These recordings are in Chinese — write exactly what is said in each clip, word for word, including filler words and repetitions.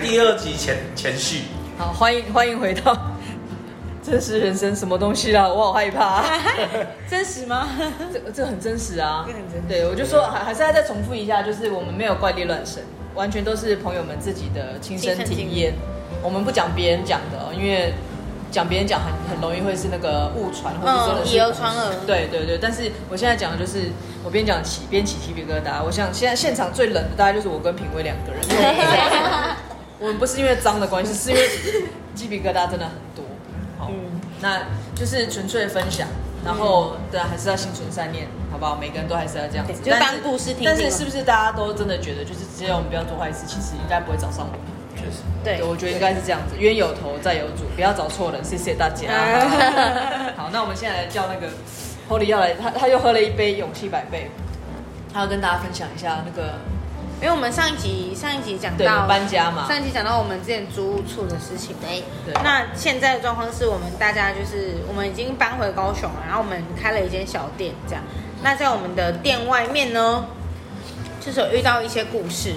第二集前前序。好，欢迎欢迎回到真实人生，什么东西啦？我好害怕、啊。真实吗？这这很真实啊，这很真实。对，我就说还是要再重复一下，就是我们没有怪力乱神，完全都是朋友们自己的亲身体验。我们不讲别人讲的、哦，因为讲别人讲很很容易会是那个误传，或者真的是以讹传讹。对对对，但是我现在讲的就是我边讲起边起鸡皮疙瘩。我想现在现场最冷的大概就是我跟品味两个人，我们不是因为脏的关系，是因为鸡皮疙瘩真的很多。好，嗯、那就是纯粹分享，然后、嗯、对，还是要心存善念，好不好？每个人都还是要这样子，就当故事听。但是是不是大家都真的觉得，就是只要我们不要做坏事，其实应该不会找上我们？对，我觉得应该是这样子，冤有头债有主，不要找错人，谢谢大家。好，那我们现在来叫那个 Holly 要来，他他又喝了一杯勇气百倍，他要跟大家分享一下那个，因为我们上一集上一集讲到搬家嘛，上一集讲到我们之前租屋处的事情。对，那现在的状况是我们大家就是我们已经搬回高雄了，然后我们开了一间小店这样。那在我们的店外面呢，就是有遇到一些故事。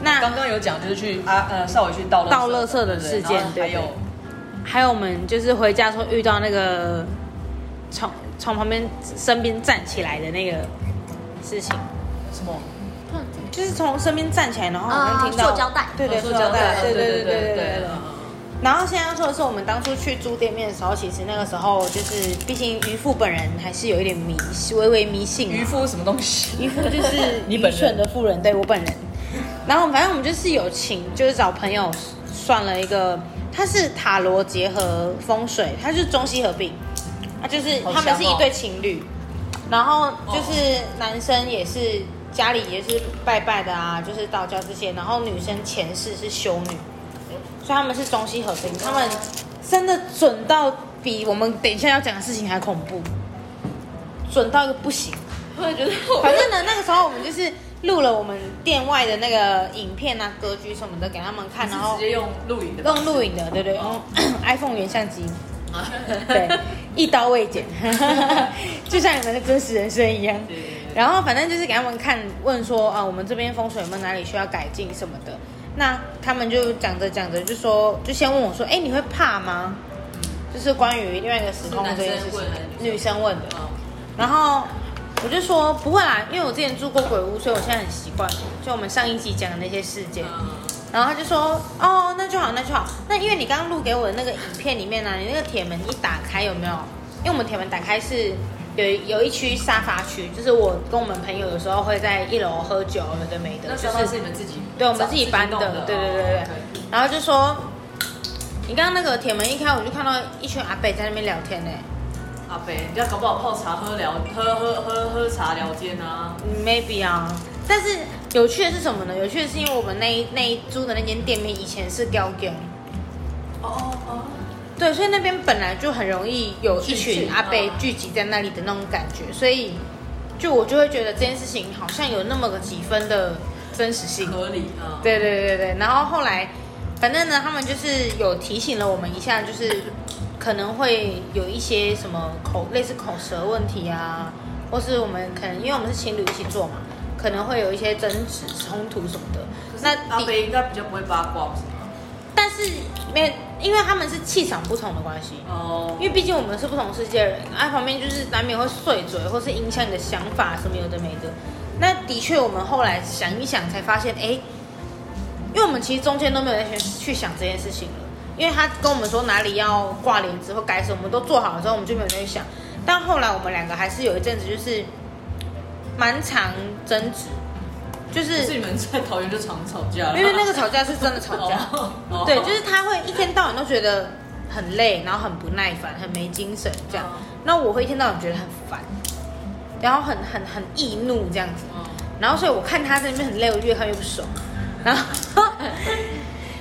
那刚刚有讲就是去啊呃少伟去倒倒垃圾的事件，对，还有还有我们就是回家的时候遇到那个从从旁边身边站起来的那个事情，什么？就是从身边站起来，然后好像听到塑胶袋，对对塑胶袋，对对对对对。然后现在要说的是，我们当初去租店面的时候，其实那个时候就是，毕竟渔夫本人还是有一点迷，微微迷信。渔夫什么东西？渔夫就是愚蠢的富人，对我本人。然后反正我们就是有请，就是找朋友算了一个，它是塔罗结合风水，它就是中西合并，啊，就是他们是一对情侣，然后就是男生也是家里也是拜拜的啊，就是道教这些，然后女生前世是修女，所以他们是中西合并，他们真的准到比我们等一下要讲的事情还恐怖，准到一个不行。我也觉得，反正呢，那个时候我们就是。录了我们店外的那个影片啊、歌剧什么的给他们看，然后直接用录影的，用录影的，对对，用 iPhone 原相机，对，一刀未剪，就像你们的真实人生一样。对对对。然后反正就是给他们看，问说啊，我们这边风水有没有哪里需要改进什么的。那他们就讲着讲着就说，就先问我说，哎，你会怕吗？就是关于另外一个时空这件事情，女生问的。然后。我就说不会啦，因为我之前住过鬼屋，所以我现在很习惯。就我们上一集讲的那些事件，然后他就说哦，那就好，那就好。那因为你刚刚录给我的那个影片里面呢、啊，你那个铁门一打开有没有？因为我们铁门打开是有有一区沙发区，就是我跟我们朋友有时候会在一楼喝酒，有的没的。那沙发是你们自己？对，我们自己搬的。对对对对。然后就说你刚刚那个铁门一开，我就看到一群阿伯在那边聊天呢、欸。阿伯，人家搞不好泡茶喝聊喝喝喝喝茶聊天啊 ，maybe 啊。但是有趣的是什么呢？有趣的是因为我们那一那一租的那间店面以前是高雄，哦哦哦，对，所以那边本来就很容易有一群阿伯聚集在那里的那种感觉，所以就我就会觉得这件事情好像有那么个几分的真实性，合理啊。对对对对，然后后来反正呢，他们就是有提醒了我们一下，就是。可能会有一些什么口类似口舌问题啊，或是我们可能因为我们是情侣一起做嘛，可能会有一些争执冲突什么的。那阿北应该比较不会八卦，是吗？但是没，因为他们是气场不同的关系哦。因为毕竟我们是不同世界的人，啊，旁边就是难免会碎嘴，或是影响你的想法什么有的没的。那的确，我们后来想一想才发现，哎，因为我们其实中间都没有在去想这件事情了。因为他跟我们说哪里要挂帘子或改什么，我们都做好了之后，我们就没有去想。但后来我们两个还是有一阵子就是蛮常争执，就是是你们在桃园就常吵架了，因为那个吵架是真的吵架，哦、对，就是他会一天到晚都觉得很累，然后很不耐烦，很没精神这样。那、哦、我会一天到晚觉得很烦，然后很很很易怒这样子。哦、然后所以我看他在那边很累，我越看越不爽，然后。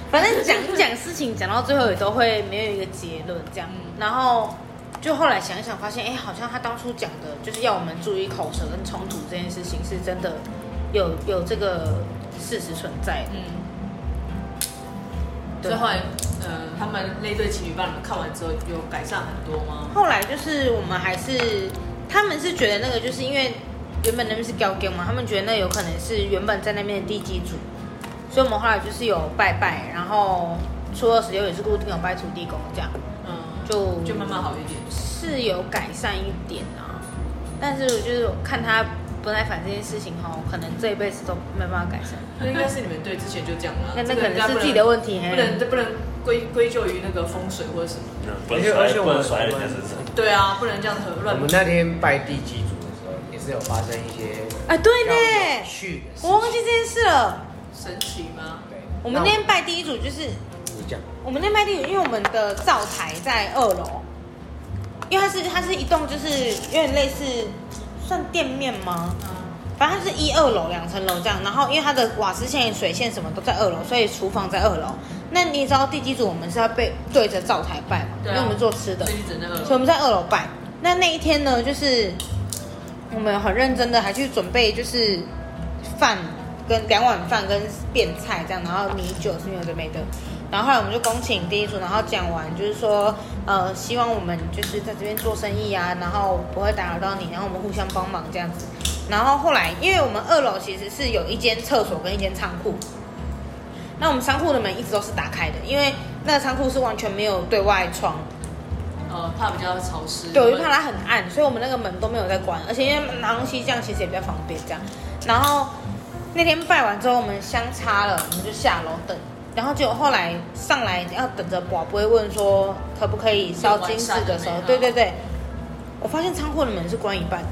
反正讲一讲事情，讲到最后也都会没有一个结论这样。然后就后来想一想，发现哎，好像他当初讲的就是要我们注意口舌跟冲突这件事情，是真的有有这个事实存在的。嗯。所以后来，呃，他们那对情侣帮你们看完之后，有改善很多吗？后来就是我们还是，他们是觉得那个就是因为原本那边是高跟嘛，他们觉得那有可能是原本在那边的地基主。所以我们后来就是有拜拜，然后初二十六也是固定有拜土地公这样，嗯，就就慢慢好一点，是有改善一点啊。但是就是看他不耐烦这件事情哦，可能这一辈子都没办法改善。那应该是你们对之前就这样了、啊，那那可能是自己的问题，不能不能归归咎于那个风水或者什么。而且而且我们对啊，不能这样子乱。我们那天拜地基主的时候，也是有发生一些哎，对呢，去我忘记这件事了，神奇吗？对，我们那天拜地基主就是你讲，我们那天拜地基主，因为我们的灶台在二楼，因为它是它是一栋就是有点类似。算店面吗？嗯，反正它是一二楼两层楼这样，然后因为它的瓦斯线、水线什么都在二楼，所以厨房在二楼。那你知道地基主我们是要被对着灶台拜嘛？对、啊，因为我们做吃的，所以我们在二楼拜。那那一天呢，就是我们很认真的还去准备，就是饭跟两碗饭跟便菜这样，然后米酒是没有准备的。然后后来我们就恭请地基主，然后讲完就是说，呃，希望我们就是在这边做生意啊，然后不会打扰到你，然后我们互相帮忙这样子。然后后来，因为我们二楼其实是有一间厕所跟一间仓库，那我们仓库的门一直都是打开的，因为那个仓库是完全没有对外窗，呃，怕比较潮湿，对，就怕它很暗，所以我们那个门都没有在关，而且因为拿东西这样其实也比较方便这样。然后那天拜完之后，我们相差了，我们就下楼等。然后就后来上来要等着宝贝问说可不可以烧金纸的时候，对对对，我发现仓库的门是关一半的，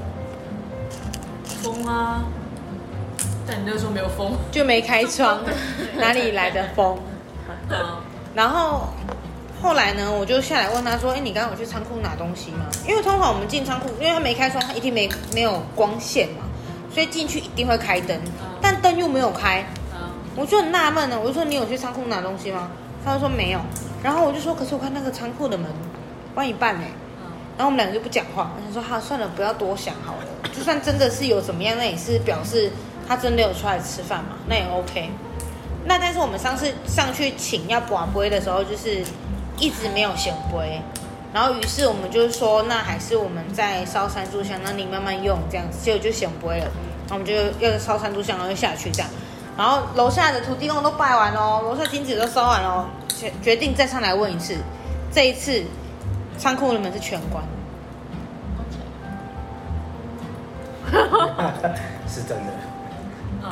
风啊，但你那时候没有风，就没开窗，哪里来的风？然后后来呢，我就下来问他说：“哎，你刚刚有去仓库拿东西吗？”因为通常我们进仓库，因为他没开窗，他一定没没有光线嘛，所以进去一定会开灯，但灯又没有开。我就很纳闷呢，我就说你有去仓库拿东西吗？他就说没有，然后我就说可是我看那个仓库的门关一半哎、欸嗯，然后我们两个就不讲话，他说哈、啊、算了不要多想好了，就算真的是有怎么样，那也是表示他真的有出来吃饭嘛，那也 OK。那但是我们上次上去请要拔杯的时候，就是一直没有显杯，然后于是我们就说那还是我们在烧三炷香，那你慢慢用这样子，结果就显杯了，然后我们就要烧三炷香，然后就下去这样。然后楼下的土地公都拜完喽，楼下金纸都烧完喽，决决定再上来问一次。这一次，仓库的门是全关。是真的。嗯。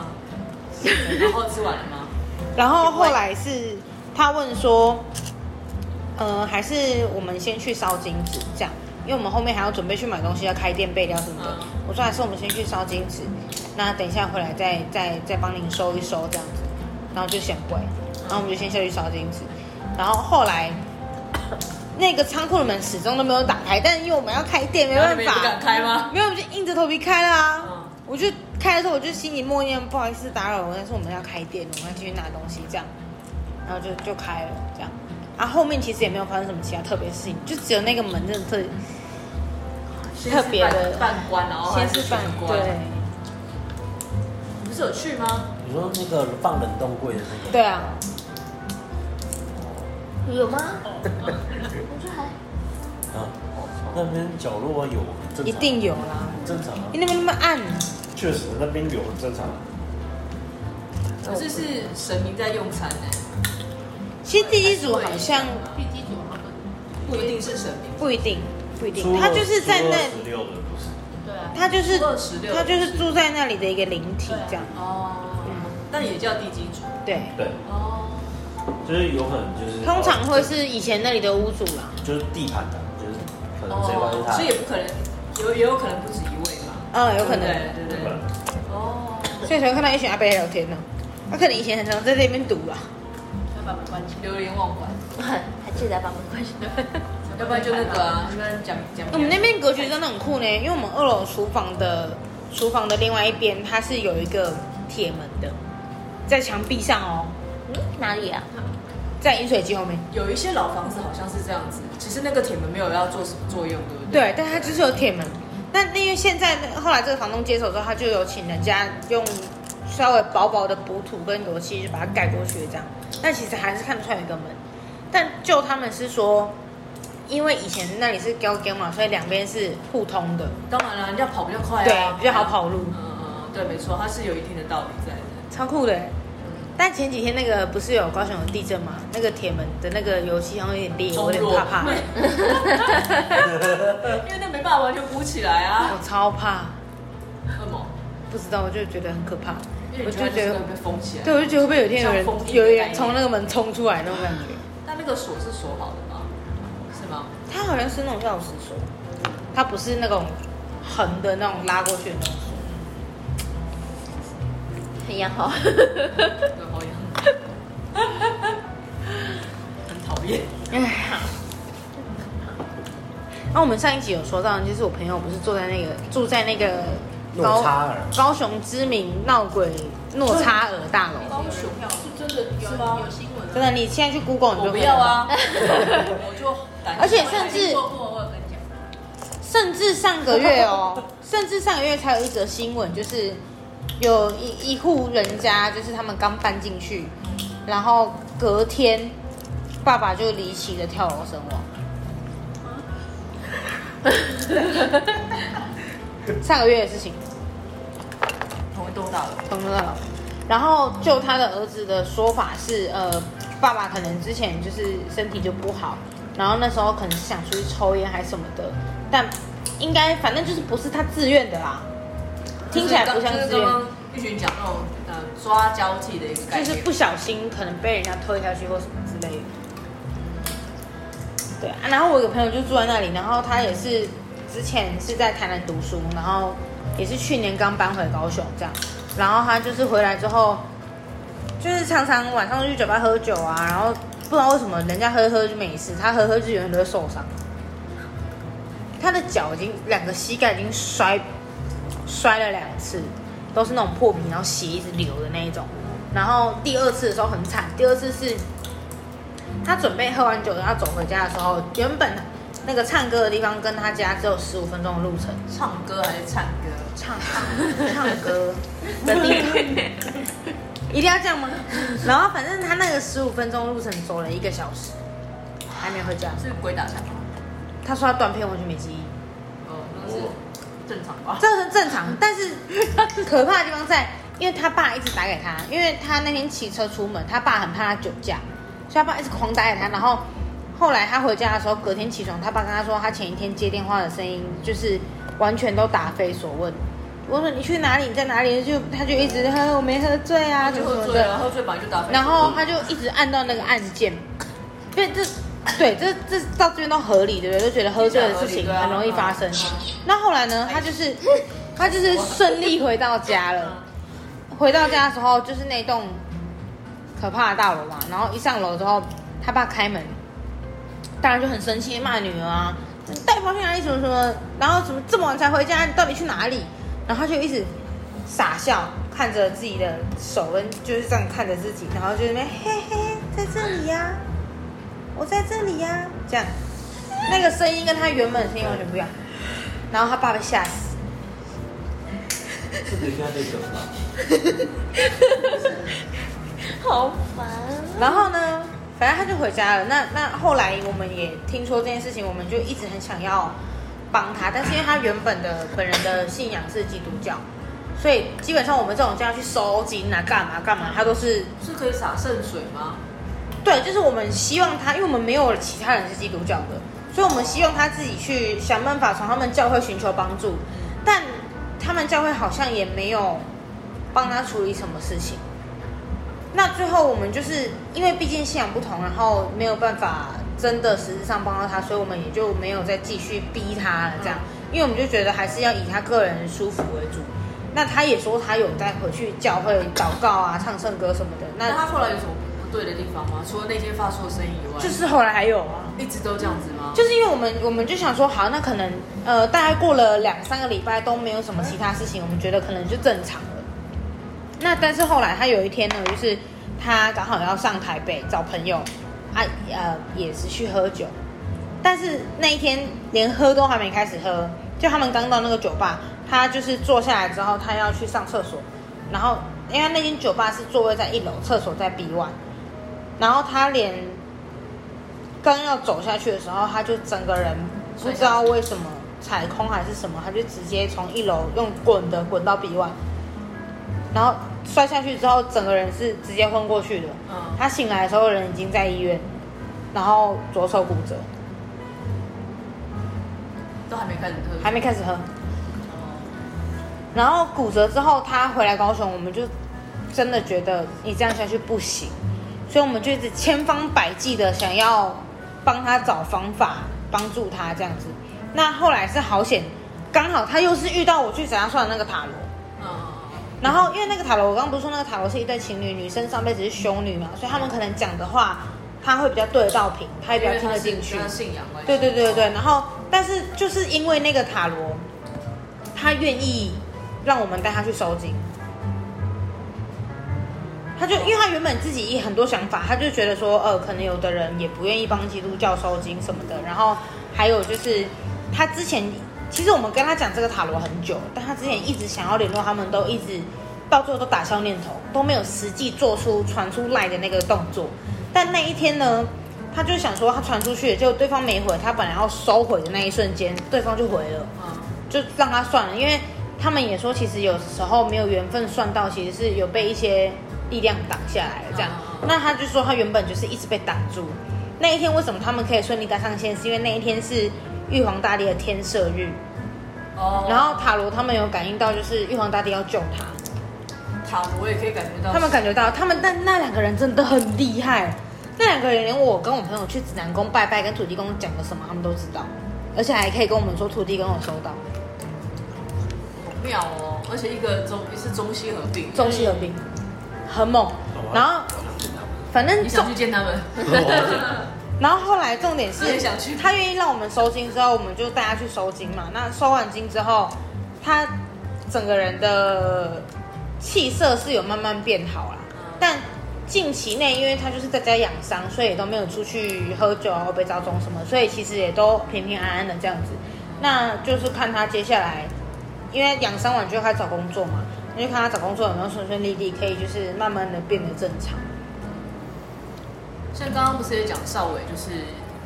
然后吃完了吗？然后后来是他问说，呃，还是我们先去烧金纸这样，因为我们后面还要准备去买东西，要开店备料什么的。嗯、我说还是我们先去烧金纸。那等一下回来再再再帮您收一收这样子，然后就显摆，然后我们就先下去烧金纸，然后后来那个仓库的门始终都没有打开，但因为我们要开店没办法，你们不敢开吗？没有，我们就硬着头皮开了啊！嗯、我就开的时候我就心里默念不好意思打扰我，但是我们要开店，我们要继续拿东西这样，然后就就开了这样，啊后面其实也没有发生什么其他特别事情，就只有那个门真的特特别的半关，然后先是半关对。是有去吗？你说那个放冷冻柜的那个？对啊，有吗？我觉得还啊，那边角落有很正常，一定有啦，很正常啊。你那边那么暗，确实那边有很正常。可是是神明在用餐哎、欸。其实地基主好像，地基主好像不一定是神明，不一定，不一定，他就是在那里。他就是他就是住在那里的一个灵体这样哦，那、嗯、也叫地基主对对哦，就是有可能就是通常会是以前那里的屋主啦，就是地盘的，就是可能谁管是他、哦，所以也不可能有也有可能不止一位嘛，嗯有可能对对 对, 對, 對, 對哦，所以才会看到一群阿伯聊天呢、啊，他可能以前很常在那边赌啦，要把门关起，流连忘返，还记得把门关起来。要不然就那个啊，那讲讲。我们那边格局真的很酷呢，因为我们二楼厨房的厨房的另外一边，它是有一个铁门的，在墙壁上哦。嗯，哪里啊？在饮水机后面。有一些老房子好像是这样子，其实那个铁门没有要做什么作用，对不对？对，但它就是有铁门。那因为现在后来这个房东接手之后，他就有请人家用稍微薄薄的补土跟油漆就把它盖过去，这样。但其实还是看不出来有一个门，但就他们是说。因为以前那里是高跟嘛，所以两边是互通的。当然了，人家跑比较快啊，对，比较好跑路。嗯嗯，对，没错，它是有一定的道理在的。超酷的、欸，嗯，但前几天那个不是有高雄有地震吗？那个铁门的那个油漆好像有点裂，我有点怕怕。因为那没办法完全补起来啊。我超怕。为什么？不知道，我就觉得很可怕。我就觉得被封起来。对，我就觉得会不会有一天有人有人从那个门冲出来那种感觉。但那个锁是锁好的吗？是吗？它好像是那种钥匙锁，它不是那种横的那种拉过去的那种锁。很养好，对，好养，很讨厌。那、啊、我们上一集有说到，就是我朋友不是住在那个住在那个高诺查尔高雄知名闹鬼诺查尔大楼。高雄是真的有有新闻、啊，真的，你现在去 Google 你就可以了。我不要啊，我就而且甚至甚至上个月哦，甚至上个月才有一则新闻，就是。有一一户人家，就是他们刚搬进去，然后隔天，爸爸就离奇的跳楼身亡。上个月的事情，同一栋大楼，同一栋大楼。然后就他的儿子的说法是，呃，爸爸可能之前就是身体就不好，然后那时候可能是想出去抽烟还是什么的，但应该反正就是不是他自愿的啦。听起来不像自愿，就是刚刚必须讲那种呃抓交替的一个概念，就是不小心可能被人家推下去或什么之类的。对啊，然后我有个朋友就住在那里，然后他也是之前是在台南读书，然后也是去年刚搬回高雄这样，然后他就是回来之后，就是常常晚上去酒吧喝酒啊，然后不知道为什么人家喝喝就没事，他喝喝就永远都会受伤，他的脚已经两个膝盖已经摔。摔了两次，都是那种破皮，然后血一直流的那一种。然后第二次的时候很惨，第二次是他准备喝完酒然后走回家的时候，原本那个唱歌的地方跟他家只有十五分钟的路程。唱歌还是唱歌？唱唱歌的地方，一定要这样吗？然后反正他那个十五分钟路程走了一个小时，还没回家。是鬼打墙吗？他说他断片，完全没记忆。哦，那是。正常吧，这是正常，但是可怕的地方在，因为他爸一直打给他，因为他那天骑车出门，他爸很怕他酒驾，所以他爸一直狂打给他。然后后来他回家的时候，隔天起床，他爸跟他说，他前一天接电话的声音就是完全都答非所问。我说你去哪里？你在哪里？就他就一直喝，我没喝醉啊，就喝醉了，喝醉本来就答非所问。然后他就一直按到那个按键，因为这。对，这这到这边都合理，对不对？都觉得喝醉的事情很容易发生。那后来呢？他就是他就是顺利回到家了。回到家的时候，就是那栋可怕的大楼嘛。然后一上楼之后，他爸开门，当然就很生气，骂女儿啊，带跑去哪里什么什么，然后怎么这么晚才回家？你到底去哪里？然后他就一直傻笑，看着自己的手跟就是这样看着自己，然后就那边嘿嘿，在这里呀、啊。我在这里呀、啊，这样，那个声音跟他原本的声音完全不一样，然后他爸被吓死。是不是跟他对酒吧？好烦、啊。然后呢，反正他就回家了。那那后来我们也听说这件事情，我们就一直很想要帮他，但是因为他原本的本人的信仰是基督教，所以基本上我们这种就要去收金啊、干嘛干嘛，他都是是可以洒圣水吗？对，就是我们希望他，因为我们没有其他人是基督教的，所以我们希望他自己去想办法从他们教会寻求帮助，但他们教会好像也没有帮他处理什么事情。那最后我们就是因为毕竟信仰不同，然后没有办法真的实质上帮到他，所以我们也就没有再继续逼他了这样，因为我们就觉得还是要以他个人舒服为主。那他也说他有再回去教会祷告啊、唱圣歌什么的。那他后来有什么？对的地方吗？除了那些发出的声音以外，就是后来还有啊，一直都这样子吗？就是因为我们我们就想说，好，那可能呃，大概过了两三个礼拜都没有什么其他事情，我们觉得可能就正常了。那但是后来他有一天呢，就是他刚好要上台北找朋友，啊呃也是去喝酒，但是那一天连喝都还没开始喝，就他们刚到那个酒吧，他就是坐下来之后，他要去上厕所，然后因为那间酒吧是座位在一楼，厕所在 B 一。然后他连刚要走下去的时候，他就整个人不知道为什么踩空还是什么，他就直接从一楼用滚的滚到 B 一，然后摔下去之后，整个人是直接昏过去的。嗯，他醒来的时候人已经在医院，然后左手骨折，都还没开始喝，还没开始喝。然后骨折之后，他回来高雄，我们就真的觉得你这样下去不行，所以我们就一直千方百计的想要帮他找方法，帮助他这样子。那后来是好险，刚好他又是遇到我去找他算的那个塔罗。然后因为那个塔罗，我刚刚不是说那个塔罗是一对情侣，女生上辈子是修女嘛，所以他们可能讲的话，他会比较对得到频，他也比较听得进去。信仰关系。对对对对，然后但是就是因为那个塔罗，他愿意让我们带他去收金，他就因为他原本自己很多想法，他就觉得说，呃，可能有的人也不愿意帮基督教收金什么的，然后还有就是他之前。其实我们跟他讲这个塔罗很久，但他之前一直想要联络他们，都一直到最后都打消念头，都没有实际做出传出来的那个动作。但那一天呢，他就想说他传出去，结果对方没回，他本来要收回的那一瞬间，对方就回了，就让他算了。因为他们也说，其实有时候没有缘分算到，其实是有被一些力量挡下来了这样。那他就说他原本就是一直被挡住。那一天为什么他们可以顺利搭上线，是因为那一天是玉皇大帝的天赦日，哦、oh. ，然后塔罗他们有感应到，就是玉皇大帝要救他。塔罗也可以感觉到，他们感觉到，他们但那两个人真的很厉害，那两个人连我跟我朋友去指南宫拜拜，跟土地公讲了什么，他们都知道，而且还可以跟我们说土地公有收到，好妙哦！而且一个中一是中西合并，中西合并很猛。然后反正你想去见他们。然后后来重点是他愿意让我们收金之后，我们就带他去收金嘛。那收完金之后，他整个人的气色是有慢慢变好啦。但近期内，因为他就是在家养伤，所以也都没有出去喝酒啊、被招中什么，所以其实也都平平安安的这样子。那就是看他接下来，因为养伤完就开始找工作嘛，那就看他找工作有没有顺顺利利，可以就是慢慢的变得正常。像刚刚不是也讲少伟，就是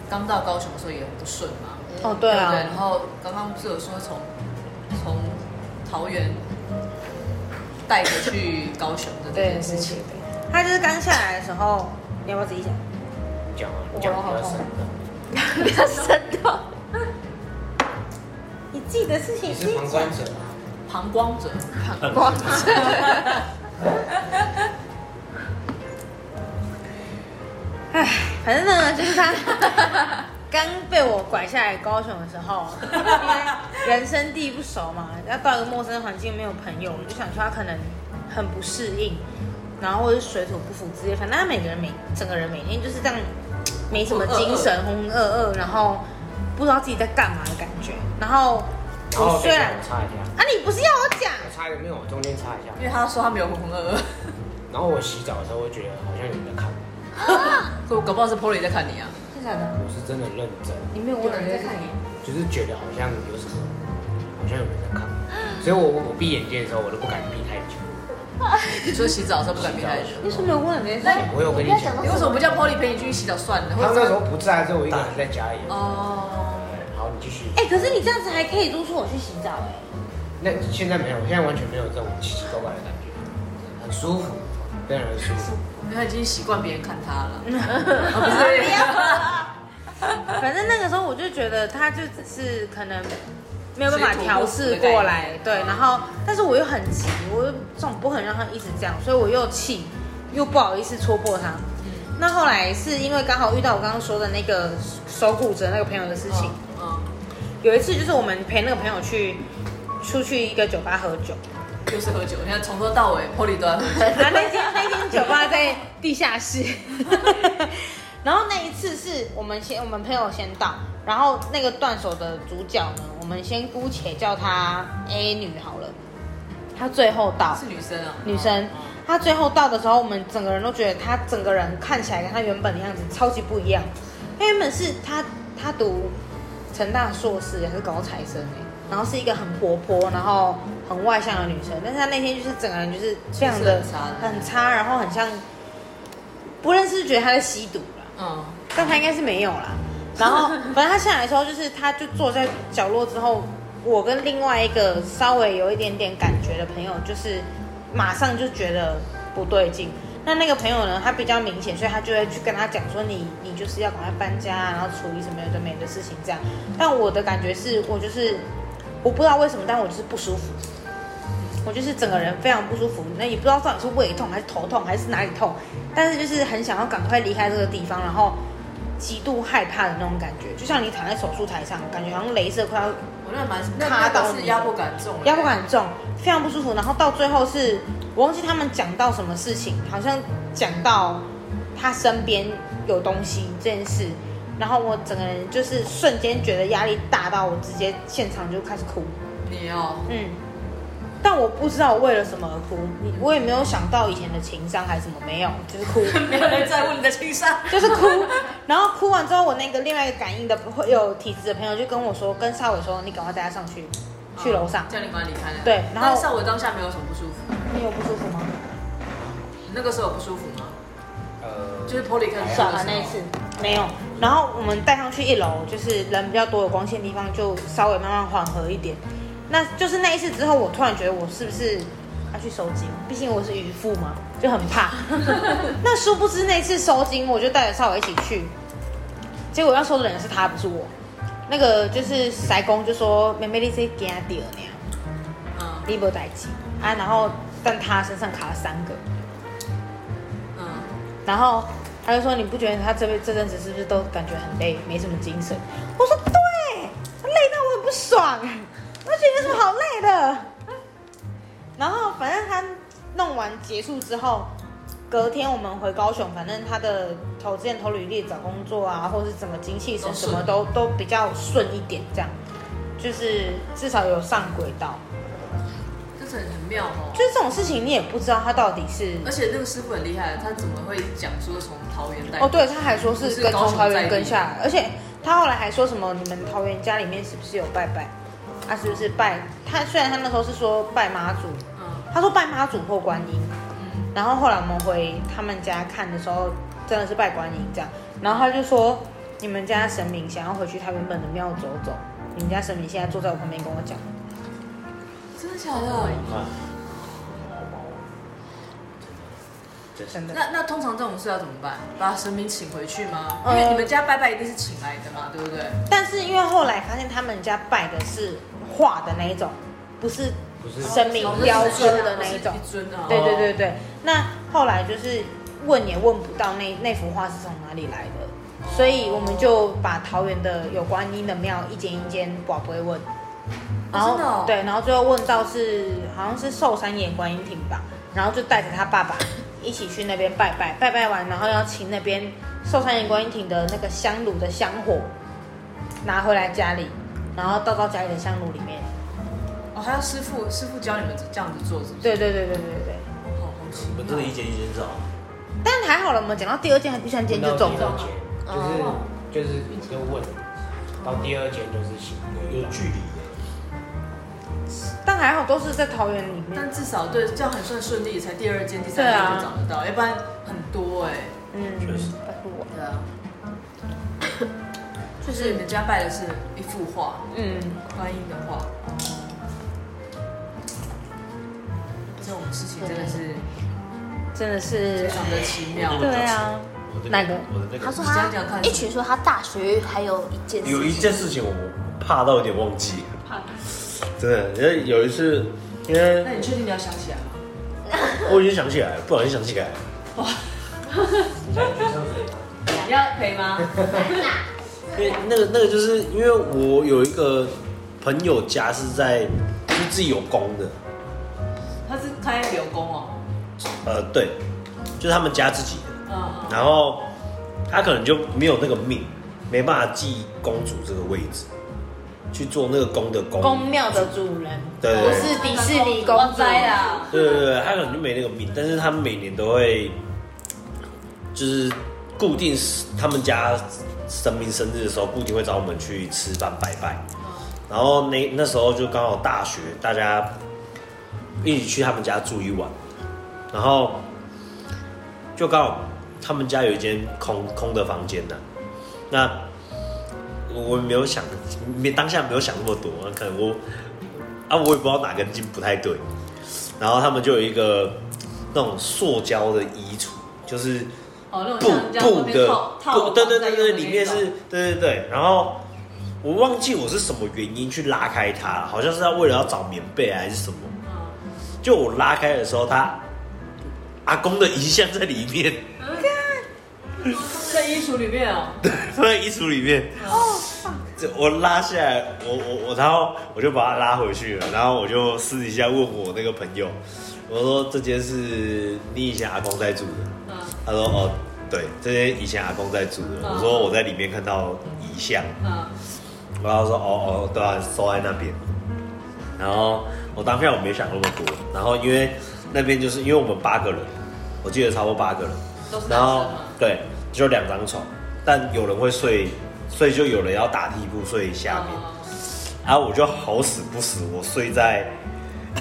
刚到高雄的时候也很不顺嘛。哦，对啊。对对，然后刚刚不是有说从从桃园带着去高雄的这件事情。他就是刚下来的时候，你要不要自己讲？讲啊，讲比较深的。比较深的。你自己的事情。你是旁观者吗？旁观者。旁观者。唉，反正呢，就是他刚被我拐下来高雄的时候，因为人生地不熟嘛，要到一个陌生环境没有朋友，我就想说他可能很不适应，然后或者是水土不服之类。反正他每个人每整个人每天就是这样，没什么精神，浑浑噩噩，然后不知道自己在干嘛的感觉。然后我虽然我插一下啊，你不是要我讲？我插一个，没有，我中间插一下，因为他说他没有浑浑噩噩。然后我洗澡的时候，我觉得好像有人在看。所以我搞不好是 Polly 在看你啊，是假的？我是真的认真，你没有我人在看你，就是觉得好像有什么，好像有人在看，所以我我闭眼睛的时候我都不敢闭太久。你说洗澡的时候不敢闭太久？你是没有问人家？我有跟你讲，你为什么不叫 Polly 陪你去洗澡算了？他那时候不在，所以我一个人在家里。哦，好，你继续。哎，可是你这样子还可以督促我去洗澡哎。那现在没有，我现在完全没有这种奇奇怪怪的感觉，很舒服，非常舒服。因为他已经习惯别人看他了，哦、不是？不反正那个时候我就觉得他就只是可能没有办法调试过来，对。然后，但是我又很急，我又总不可能让他一直这样，所以我又气，又不好意思戳破他。嗯、那后来是因为刚好遇到我刚刚说的那个手骨折那个朋友的事情。嗯嗯、有一次就是我们陪那个朋友去出去一个酒吧喝酒。又是喝酒，你看从头到尾 ，Polly 都在喝酒。啊，那间那间酒吧在地下室。然后那一次是我们先我们朋友先到，然后那个断手的主角呢，我们先姑且叫她 A 女好了。她最后到是女生啊，女生。她最后到的时候，我们整个人都觉得她整个人看起来跟她原本的样子超级不一样。她原本是她她读成大硕士还是搞财生哎、欸。然后是一个很活泼，然后很外向的女生，但是她那天就是整个人就是非常的很差，然后很像不认识，觉得她在吸毒啦，嗯，但她应该是没有啦。然后反正她下来的时候，就是她就坐在角落之后，我跟另外一个稍微有一点点感觉的朋友，就是马上就觉得不对劲。那那个朋友呢，他比较明显，所以他就会去跟他讲说你你就是要赶快搬家、啊、然后处理什么有的没的事情这样。但我的感觉是我就是我不知道为什么，但我就是不舒服，我就是整个人非常不舒服，那也不知道到底是胃痛还是头痛还是哪里痛，但是就是很想要赶快离开这个地方，然后极度害怕的那种感觉，就像你躺在手术台上，感觉好像雷射快要，我那蛮卡到你，压迫感重，压迫感重，非常不舒服。然后到最后是我忘记他们讲到什么事情，好像讲到他身边有东西这件事，然后我整个人就是瞬间觉得压力大到我直接现场就开始哭。你哦，嗯，但我不知道我为了什么而哭，我也没有想到以前的情商还是什么，没有，就是哭，没有人在乎你的情商，就是哭。然后哭完之后，我那个另外一个感应的有体质的朋友就跟我说，跟少伟说，你赶快带他上去，去楼上，叫你赶快离开了。对，然后少伟当下没有什么不舒服，你有不舒服吗？那个时候有不舒服吗？呃，就是玻璃开始耍了那一次，没有。然后我们带上去一楼，就是人比较多有光线的地方，就稍微慢慢缓和一点。那就是那一次之后，我突然觉得我是不是要去收金？毕竟我是渔夫嘛，就很怕。那殊不知那一次收金，我就带着少伟一起去，结果要收的人是他，不是我。那个就是塞公就说：“妹妹，你是惊到呢？嗯，你无代志啊。”然后但他身上卡了三个，嗯，然后他就说：“你不觉得他这这阵子是不是都感觉很累，没什么精神？”我说：“对，累到我很不爽。”我觉得有什么好累的，然后反正他弄完结束之后，隔天我们回高雄，反正他的投之前投履历找工作啊，或是怎么精气神什么都都比较顺一点，这样就是至少有上轨道。这是很妙哦，就是这种事情你也不知道他到底是，而且那个师傅很厉害，他怎么会讲说从桃园带？哦，对，他还说是跟从桃园跟下来，而且他后来还说什么你们桃园家里面是不是有拜拜？他、啊、是不是拜他？虽然他那时候是说拜妈祖，嗯，他说拜妈祖或观音，嗯，然后后来我们回他们家看的时候，真的是拜观音这样。然后他就说，你们家神明想要回去他原本的庙走走，你们家神明现在坐在我旁边跟我讲，真的假的？真的。那那通常这种事要怎么办？把神明请回去吗？因为你们家拜拜一定是请来的嘛，对不对？但是因为后来发现他们家拜的是画的那一种，不是神明雕塑的那一种。对对对对。那后来就是问也问不到那那幅画是从哪里来的，所以我们就把桃园的有观音的庙一间一间我不会问，然后、哦哦、对，然后最后问到是好像是寿山岩观音亭吧，然后就带着他爸爸一起去那边拜拜，拜拜完，然后要请那边寿山岩观音亭的那个香炉的香火拿回来家里，然后倒到家里的香炉里面。哦，还要师傅师傅教你们这样子做是不是？对对对对对对。好好奇，我们真的一间一间找。但还好了，我们讲到第二间还第三间就中了，就是就是一直问，到第二间就是有距离。但还好都是在桃园里面，但至少对这样很算顺利，才第二间、第三间就找得到，要不然很多哎、欸。嗯，确实。拜托我。对啊。就是你们家拜的是一幅画，嗯，观音的画。这种事情真的是，真的是非常的奇妙。对啊。哪个？他说他一群说他大学还有一件事情，有一件事情我怕到有点忘记。怕。真的，因为有一次，因为那你确定你要想起来吗？我已经想起来了，不小心想起来了。哇！你要陪吗？因为那个那个，就是因为我有一个朋友家是在是自己有工的，他是开柳工哦。呃，对，就是他们家自己的。嗯嗯。然后他可能就没有那个命，没办法记公主这个位置。去做那个宫的宫宫庙的主人，对对对，不是迪士尼公主啦。对对对，他可能就没那个命，但是他们每年都会，就是固定他们家神明生日的时候，固定会找我们去吃饭拜拜。然后那那时候就刚好大学，大家一起去他们家住一晚，然后就刚好他们家有一间空空的房间呢、啊，那。我没有想，没当下没有想那么多，可能我啊，我也不知道哪根筋不太对，然后他们就有一个那种塑胶的衣橱，就是布布的布，对对对对，里面是，对对对。然后我忘记我是什么原因去拉开它，好像是他为了要找棉被还是什么。就我拉开的时候，他阿公的遗像在里面。在衣橱里面哦，对，放在衣橱里面。哦，我拉下来，我我我，然后我就把它拉回去了，然后我就私底下问我那个朋友，我说这间是你以前阿公在住的，嗯、他说哦，对，这间以前阿公在住的，嗯、我说我在里面看到遗像，嗯，然后他说哦哦，对啊，收在那边，然后我当下我没想那么多，然后因为那边就是因为我们八个人，我记得差不多八个人，都是男生嘛，对。就两张床，但有人会睡，所以就有人要打地铺睡下面。然后、oh. 啊、我就好死不死，我睡在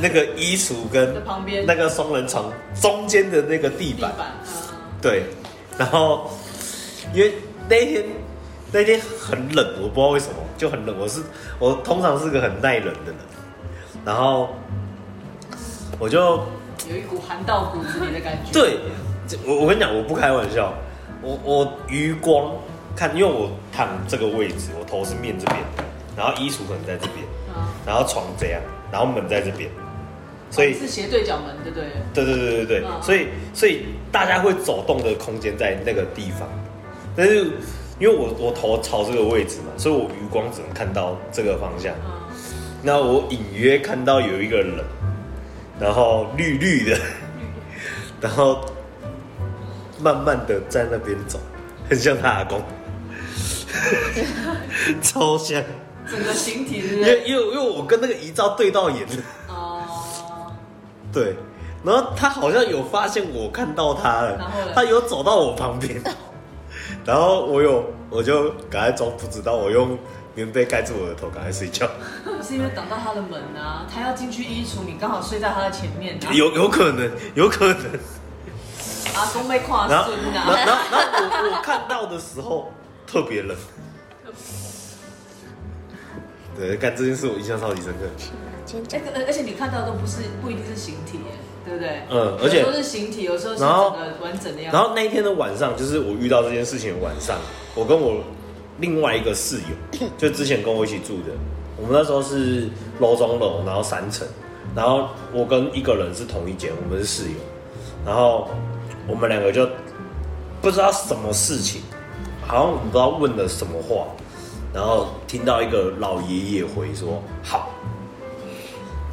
那个衣橱跟那个双人床中间的那个地板。地板 oh. 对，然后因为那天那天很冷，我不知道为什么就很冷。我是我通常是个很耐冷的人，然后我就有一股寒到骨子里的感觉。对，我我跟你讲，我不开玩笑。我我余光看，因为我躺这个位置，我头是面这边，然后衣橱可能在这边，啊、然后床这样，然后门在这边，所以、啊、是斜对角门，对不对？对对对对对，啊、所以所以大家会走动的空间在那个地方，但是因为我我头朝这个位置嘛，所以我余光只能看到这个方向。啊、那我隐约看到有一个人，然后绿绿的，然后。慢慢的在那边走，很像他阿公，超像。整个形体是不是？因为因为我跟那个遗照对到眼了。哦。对，然后他好像有发现我看到他了，然后他有走到我旁边，然后我有我就赶快装不知道，我用棉被盖住我的头，赶快睡觉。是因为挡到他的门啊，他要进去衣橱，你刚好睡在他的前面。有有可能，有可能。阿公被跨孙啊！然后，然后，然后我我看到的时候特别冷。对，干这件事我印象超级深刻。而而且你看到的都不是不一定是形体耶，对不对？嗯，而且都是形体，有时候是整个完整的样子。然后那一天的晚上，就是我遇到这件事情的晚上，我跟我另外一个室友，就之前跟我一起住的，我们那时候是楼中楼，然后三层，然后我跟一个人是同一间，我们是室友，然后。我们两个就不知道什么事情，好像我们不知道问了什么话，然后听到一个老爷爷回说好，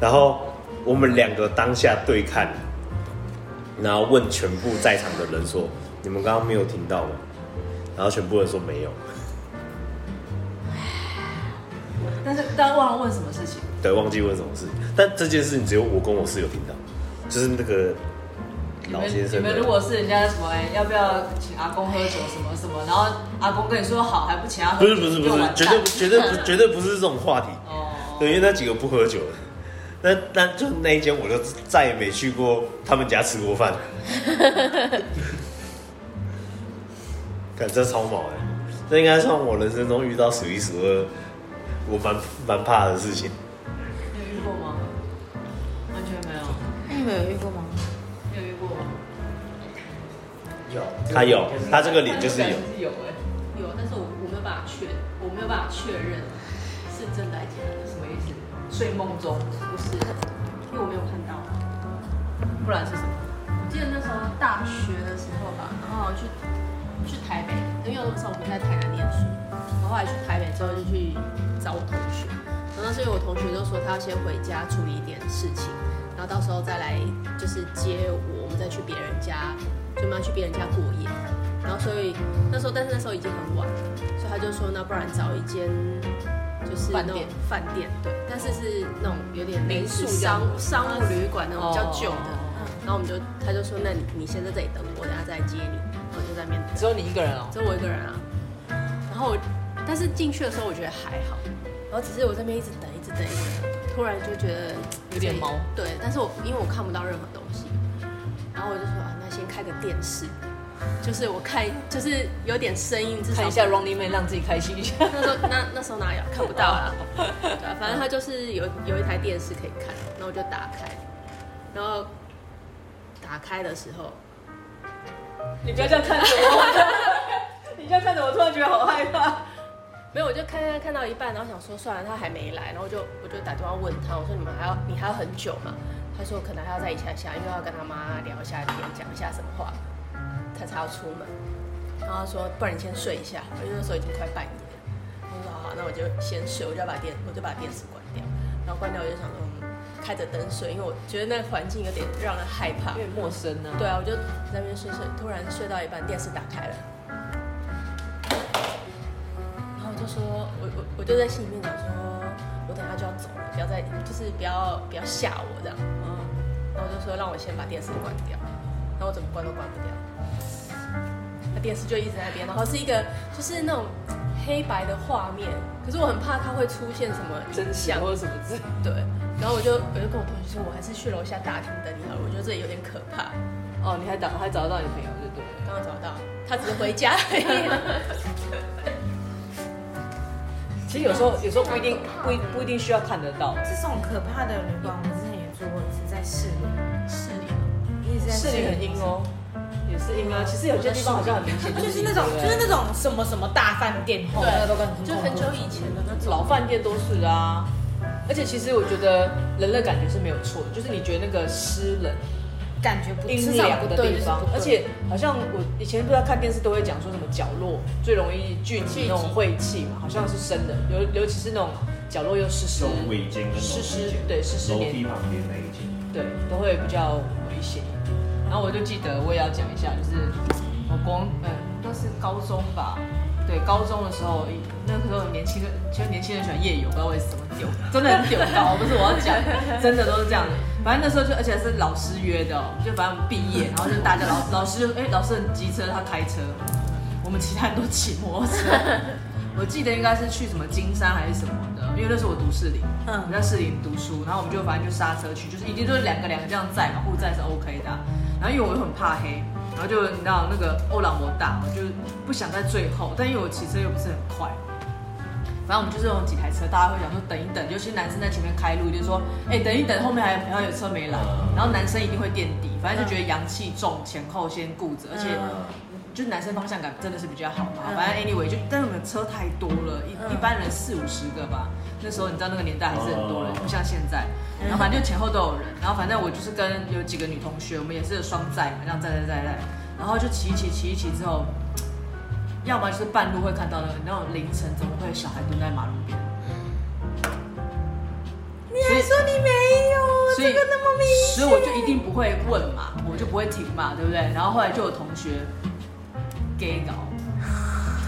然后我们两个当下对看，然后问全部在场的人说：“你们刚刚没有听到吗？”然后全部人说没有。但是大家忘了问什么事情。对，忘记问什么事情。但这件事情只有我跟我室友听到，就是那个。你们你们如果是人家什么、欸、要不要请阿公喝酒什么什么，然后阿公跟你说好还不请他喝酒，不是不是不是，绝对绝对不绝对不是这种话题。哦，对，因为那几个不喝酒的，那那就那一间我就再也没去过他们家吃过饭。感觉超毛哎、欸，这应该算我人生中遇到数一数二，我蛮蛮怕的事情。你有遇过吗？完全没有。那你们有遇过吗？他有，他这个脸就是有，有哎，有，但是我我没有办法确，我没有办法确认是真的还是假的，什么意思？睡梦中不是，因为我没有看到，不然是什么？我记得那时候大学的时候吧，然后去去台北，因为那时候我们在台南念书，然后后来去台北之后就去找我同学，然后那时候我同学就说他要先回家处理一点事情，然后到时候再来就是接我，我们再去别人家。就妈去别人家过夜，然后所以那时候，但是那时候已经很晚了，所以他就说，那不然找一间就是那种饭店，对，但是是那种有点民宿商商务旅馆那种比较旧的。哦、然后我们就，他就说，那你你先在这里等我，等下再来接你。然后就在那边等。只有你一个人哦？只有我一个人啊。然后，但是进去的时候我觉得还好，然后只是我在那边一直等，一直等，一直等，突然就觉得有点毛。对，但是我因为我看不到任何东西，然后我就说。开个电视，就是我看，就是有点声音，至少看一下 Running Man， 让自己开心一下。那时候那那时候哪有看不到啊？对啊，反正他就是有有一台电视可以看，然后我就打开，然后打开的时候，你不要这样看着我，你这样看着我，突然觉得好害怕。没有，我就看看看到一半，然后想说算了，他还没来，然后我就我就打电话问他，我说你们还要你还要很久吗？他说可能还要再一下下，因为要跟他妈聊一下天，讲一下什么话，他才要出门。然后他说不然你先睡一下，因为那时候已经快半夜了。我说好，那我就先睡，我就要把电我就把电视关掉，然后关掉我就想说、嗯、开着灯睡，因为我觉得那个环境有点让人害怕，有点陌生啊。对啊，我就在那边睡睡，突然睡到一半，电视打开了。就说我我我就在心里面讲说，我等一下就要走了，不要再就是不要不要吓我这样，嗯，然后我就说让我先把电视关掉，然后我怎么关都关不掉，那电视就一直在那边，然后是一个就是那种黑白的画面，可是我很怕它会出现什么真相或者什么字，对，然后我就我就跟我同学说，我还是去楼下大厅等你好了，我觉得这里有点可怕。哦，你还找还找得到你的朋友就对了，刚刚找到，他只是回家而已。其实有时候，有时候不一定，不一不一定需要看得到。这种可怕的旅馆，我之前也住过，是在士林。士林，一直在士林很阴哦，也是阴啊。其实有些地方好像很明显，就是那种，就是那种什么什么大饭店，对，那都跟就很久以前的那种老饭店都是啊。而且其实我觉得人的感觉是没有错的，就是你觉得那个湿冷。感觉不阴凉的地方，而且好像我以前不知道看电视都会讲说什么角落最容易聚集那种晦气嘛，好像是真的，尤尤其是那种角落又湿湿，尾间跟湿湿，对湿湿连楼梯旁边那一间，对都会比较危险一点。然后我就记得我也要讲一下，就是我光嗯那是高中吧，对高中的时候，那个时候年轻人就年轻人喜欢夜游，不知道为什么丢，真的很丢高，不是我要讲，真的都是这样的。反正那时候就，而且是老师约的哦，就反正我们毕业，然后就大家老老师就哎、欸，老师很机车，他开车，我们其他人都骑摩托车。我记得应该是去什么金山还是什么的，因为那时候我读士林，嗯，我在士林读书，然后我们就反正就刹车去，就是一定就是两个两个这样载嘛，互载是 OK 的、啊。然后因为我又很怕黑，然后就你知道那个欧朗摩大，我就不想在最后，但因为我骑车又不是很快。反正我们就是用几台车，大家会想说等一等，尤其男生在前面开路，就是说，哎、欸，等一等，后面还好像有车没来，然后男生一定会垫底，反正就觉得阳气重，前后先顾着，而且就是男生方向感真的是比较好嘛。反正 anyway 就，但是我们车太多了，一一般人四五十个吧，那时候你知道那个年代还是很多人，不像现在。然后反正就前后都有人，然后反正我就是跟有几个女同学，我们也是双载嘛，这样载载载载，然后就骑一骑骑一骑之后。要么就是半路会看到的那种凌晨怎么会小孩蹲在马路边？你还说你没有，这个那么明显，所以我就一定不会问嘛，我就不会停嘛，对不对？然后后来就有同学给搞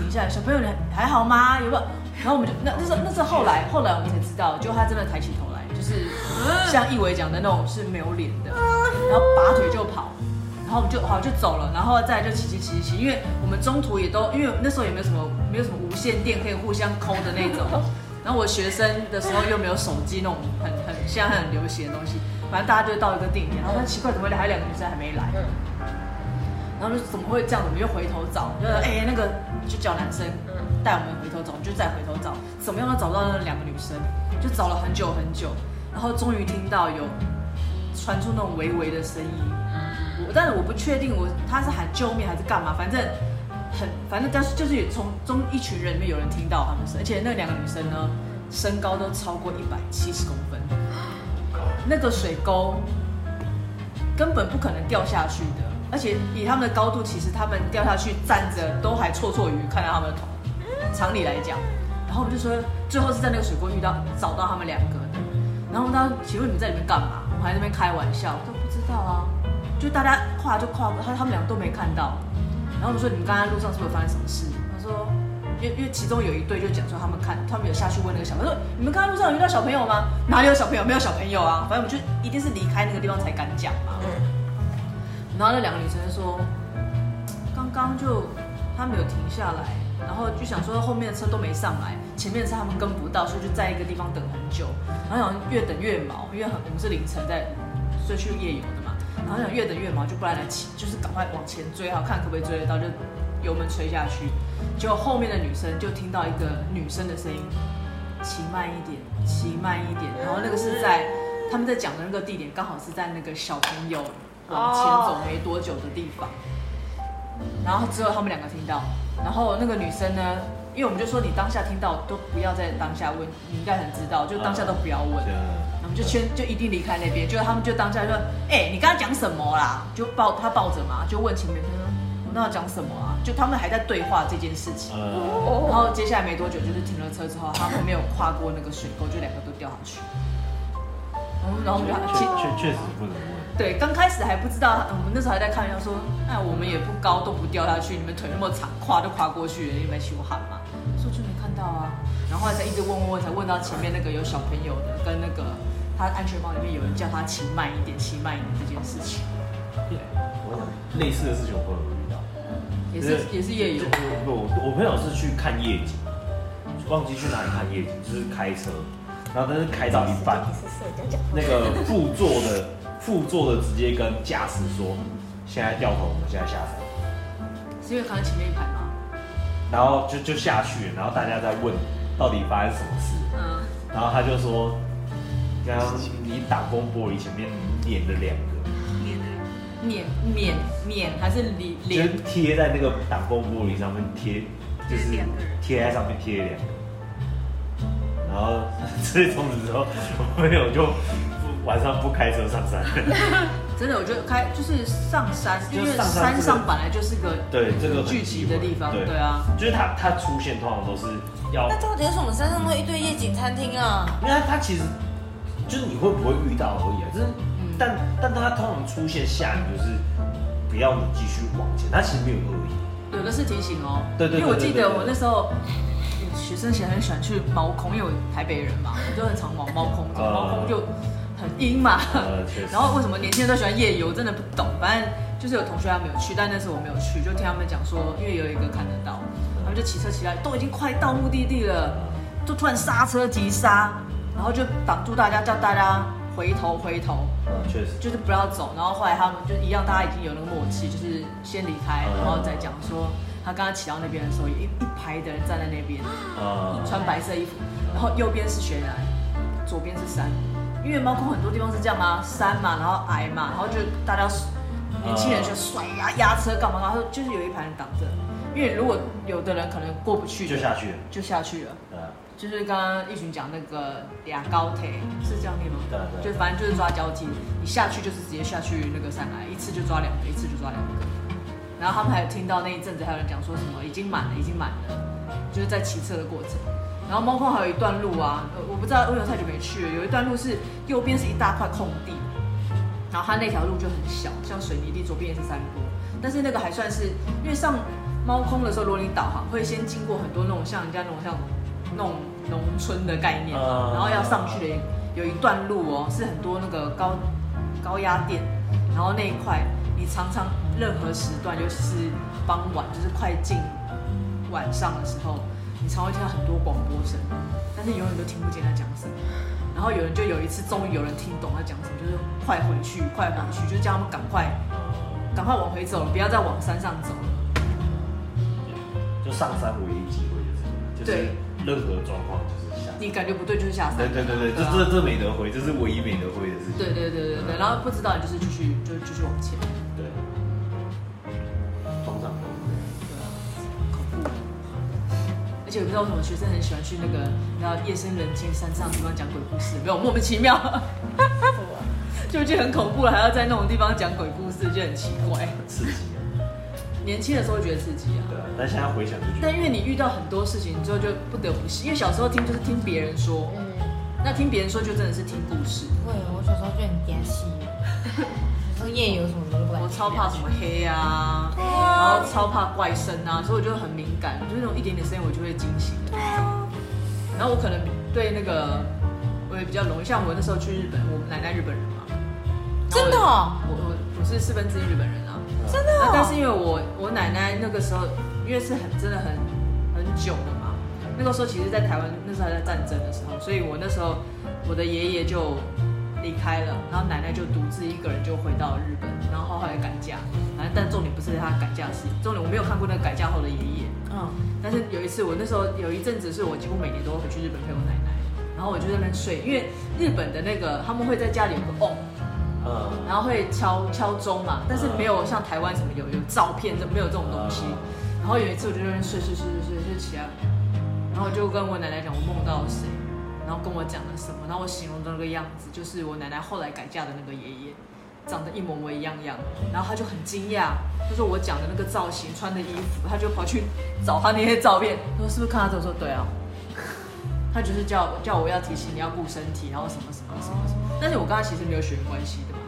停下来，小朋友你还好吗？有没有？然后我们就那那时候那时候后来后来我们才知道，就他真的抬起头来，就是像一伟讲的那种是没有脸的，然后拔腿就跑。然后我们就好就走了，然后再来就骑骑骑骑，因为我们中途也都因为那时候也没有什么没有什么无线电可以互相抠的那种，然后我学生的时候又没有手机那种很很现在很流行的东西，反正大家就到一个定点，然后奇怪怎么还有两个女生还没来，然后就怎么会这样？我们又回头找，就哎、欸、那个就叫男生带我们回头找，我们就再回头找，怎么样都找不到那两个女生，就找了很久很久，然后终于听到有传出那种微微的声音。但是我不确定我他是喊救命还是干嘛，反正很反正但是就是有从中一群人里面有人听到他们声，而且那两个女生呢身高都超过一百七十公分，那个水沟根本不可能掉下去的，而且以他们的高度，其实他们掉下去站着都还绰绰于看到他们的头，常理来讲。然后我们就说最后是在那个水沟遇到找到他们两个的，然后我当时请问你们在里面干嘛？我还在那边开玩笑，我都不知道啊。就大家跨就跨，他他们两个都没看到。然后我们说你们刚才路上是不是有发生什么事？他说，因为因为其中有一队就讲说他们看他们有下去问那个小朋友说你们刚才路上有遇到小朋友吗？哪里有小朋友？没有小朋友啊！反正我们就一定是离开那个地方才敢讲嘛。嗯、然后那两个女生就说，刚刚就他们有停下来，然后就想说后面的车都没上来，前面的车他们跟不到，所以就在一个地方等很久。然后好像越等越毛，因为我们是凌晨在追去夜游的。然后想越等越毛，就不然来骑，就是赶快往前追，好看可不可以追得到，就油门吹下去。结果后面的女生就听到一个女生的声音，骑慢一点，骑慢一点。然后那个是在他们在讲的那个地点刚好是在那个小朋友往前走没多久的地方。然后只有他们两个听到，然后那个女生呢，因为我们就说你当下听到都不要在当下问，你应该很知道，就当下都不要问，嗯、我们就先就一定离开那边。就他们就当下就说，哎、欸，你刚刚讲什么啦？就抱他抱着嘛，就问情人，他说我那要讲什么啊？就他们还在对话这件事情。嗯、然后接下来没多久就是停了车之后，他们没有跨过那个水沟，就两个都掉下去。然后我们就确确实不能问。对，刚开始还不知道，我们那时候还在看人家说，哎，我们也不高，都不掉下去，你们腿那么长，跨都跨过去了，你们羞汗嘛？说就没看到啊。然后后来才一直问问问，才问到前面那个有小朋友的，跟那个他安全帽里面有人叫他骑慢一点，骑慢一点这件事情。对，我想类似的事情我朋友有遇到，也是也是夜游。我我朋友是去看夜景，忘记去哪里看夜景，就是开车。然后但是开到一半，那个副座的副座的直接跟驾驶说：“现在掉头，我们现在下车。”是因为看到前面一排吗？然后就就下去了，然后大家在问到底发生什么事。嗯。然后他就说：“刚刚你挡风玻璃前面碾了两个，碾碾碾还是碾？就是贴在那个挡风玻璃上面贴，就是贴在上面贴两个。”然后，所以从此之后，我朋友就晚上不开车上山。真的，我觉得开就是上山，因为山上本来就是个对这个聚集的地方，对，对啊。就是它它出现通常都是要。那到底为什么山上会一堆夜景餐厅啊？因为它它其实就是你会不会遇到而已啊，就是、嗯、但但它通常出现下雨就是不要你继续往前，它其实没有恶意。有的是提醒哦，对对，因为我记得我那时候。学生其实很喜欢去毛孔，因为台北人嘛，我就很常毛毛孔，毛孔就很阴嘛。呃、然后为什么年轻人都喜欢夜游，真的不懂。反正就是有同学他没有去，但那时候我没有去，就听他们讲说，因为有一个看得到，他们就骑车骑来，都已经快到目的地了，就突然刹车急刹，然后就挡住大家，叫大家回头回头。嗯，确实，就是不要走。然后后来他们就一样，大家已经有那个默契，就是先离开，然后再讲说。他刚刚骑到那边的时候，有一一排的人站在那边，嗯、穿白色衣服，然后右边是悬崖，左边是山，因为猫空很多地方是这样嘛，山嘛，然后矮嘛，然后就大家年轻人就甩压压车干嘛干嘛，就是有一排人挡着，因为如果有的人可能过不去，就下去了，就下去了，嗯、就是刚刚一群讲那个俩高铁是这样念吗？对对，就反正就是抓交替，你下去就是直接下去那个山崖，一次就抓两个，一次就抓两个。然后他们还有听到那一阵子还有人讲说什么已经满了，已经满了，就是在骑车的过程。然后猫空还有一段路啊，我不知道，因为我太久没去了。有一段路是右边是一大块空地，然后它那条路就很小，像水泥地，左边也是山坡。但是那个还算是，因为上猫空的时候，如果你导航会先经过很多那种像人家那种像那种农村的概念嘛，然后要上去的有一段路哦，是很多那个高高压电，然后那一块。你常常任何时段，尤其是傍晚，就是快进晚上的时候，你常会听到很多广播声，但是永远都听不见他讲什么。然后有人就有一次，终于有人听懂他讲什么，就是快回去，快回去，就叫他们赶快，赶快往回走了，不要再往山上走了。就上山唯一机会就是，就是任何状况就是下山。你感觉不对就是下山。对对对对，對啊、这这没得回，这是唯一没得回的事情。对对对对对，然后不知道你就是继续就继续往前。而且我不知道为什么学生很喜欢去那个，然后夜深人静山上的地方讲鬼故事，没有莫名其妙，就觉得很恐怖了，还要在那种地方讲鬼故事，就很奇怪，刺激啊！年轻的时候觉得刺激啊，对啊，但现在回想就觉得，但因为你遇到很多事情之后就不得不信，因为小时候听就是听别人说，嗯，那听别人说就真的是听故事。会，我小时候就很担心，说夜游什么的都不敢，我超怕什么黑啊。然后超怕怪声啊，所以我就很敏感，就是那种一点点声音我就会惊醒的。然后我可能对那个我也比较容易，像我那时候去日本，我奶奶日本人嘛，真的、哦，我我我是四分之一日本人啊，真的、哦。但是因为我我奶奶那个时候，因为是很真的很很久了嘛，那个时候其实，在台湾那时候还在战争的时候，所以我那时候我的爷爷就离开了，然后奶奶就独自一个人就回到日本，然后后来改嫁。反正，但重点不是他改嫁的事，重点我没有看过那个改嫁后的爷爷。嗯，但是有一次，我那时候有一阵子是我几乎每年都会回去日本陪我奶奶，然后我就在那边睡，因为日本的那个他们会在家里有个哦，嗯，然后会敲敲钟嘛，但是没有像台湾什么有有照片，没有这种东西。然后有一次我就在那边睡睡睡睡睡就起来，然后我就跟我奶奶讲我梦到了谁，然后跟我讲了什么，然后我形容的那个样子就是我奶奶后来改嫁的那个爷爷。长得一模模一样样，然后他就很惊讶，他说我讲的那个造型、穿的衣服，他就跑去找他那些照片，他说是不是看他这？我说对啊，他就是叫叫我要提醒你要顾身体，然后什么什么什么什么。但是我跟他其实没有血缘关系的嘛，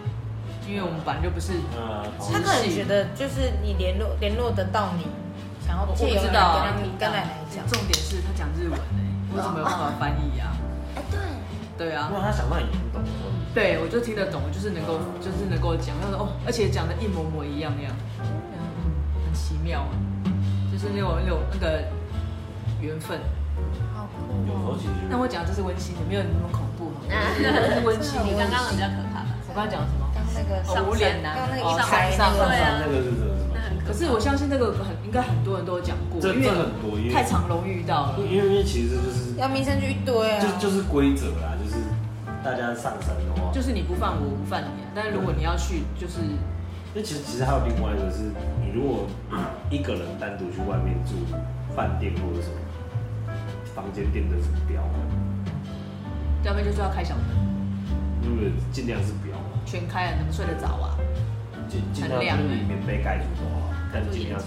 因为我们本来就不是。呃、他可能觉得就是你联络联络得到你，想要借由你跟奶奶讲。重点是他讲日文哎、欸，我怎么有办法翻译啊？哎、啊，对。对啊。如果他想到你听懂。对，我就听得懂，就是能够，就是能够讲，然后哦，而且讲的一模模一样样，嗯，很奇妙啊，就是那种那种那个缘分，好酷哦。那我讲这是温馨的，没有那么恐怖哈，是温馨。你刚刚比较可怕吧？我刚刚讲什么？刚那个无脸男，刚那个一上上那个是什么？可是我相信那个很应该很多人都有讲过，因为很多，因为太常容易遇到了。因为其实就是要民生就一堆啊，就就是规则啦，就是。大家上山的话，就是你不犯我，我不犯你、啊。但是如果你要去，就是，因为其实其实还有另外一个是，你如果一个人单独去外面住饭店或者什么房间订的是标，要不然就是要开小灯，因为尽量是标，全开了能睡得着啊？尽尽量就是以棉被盖住的话，但尽量是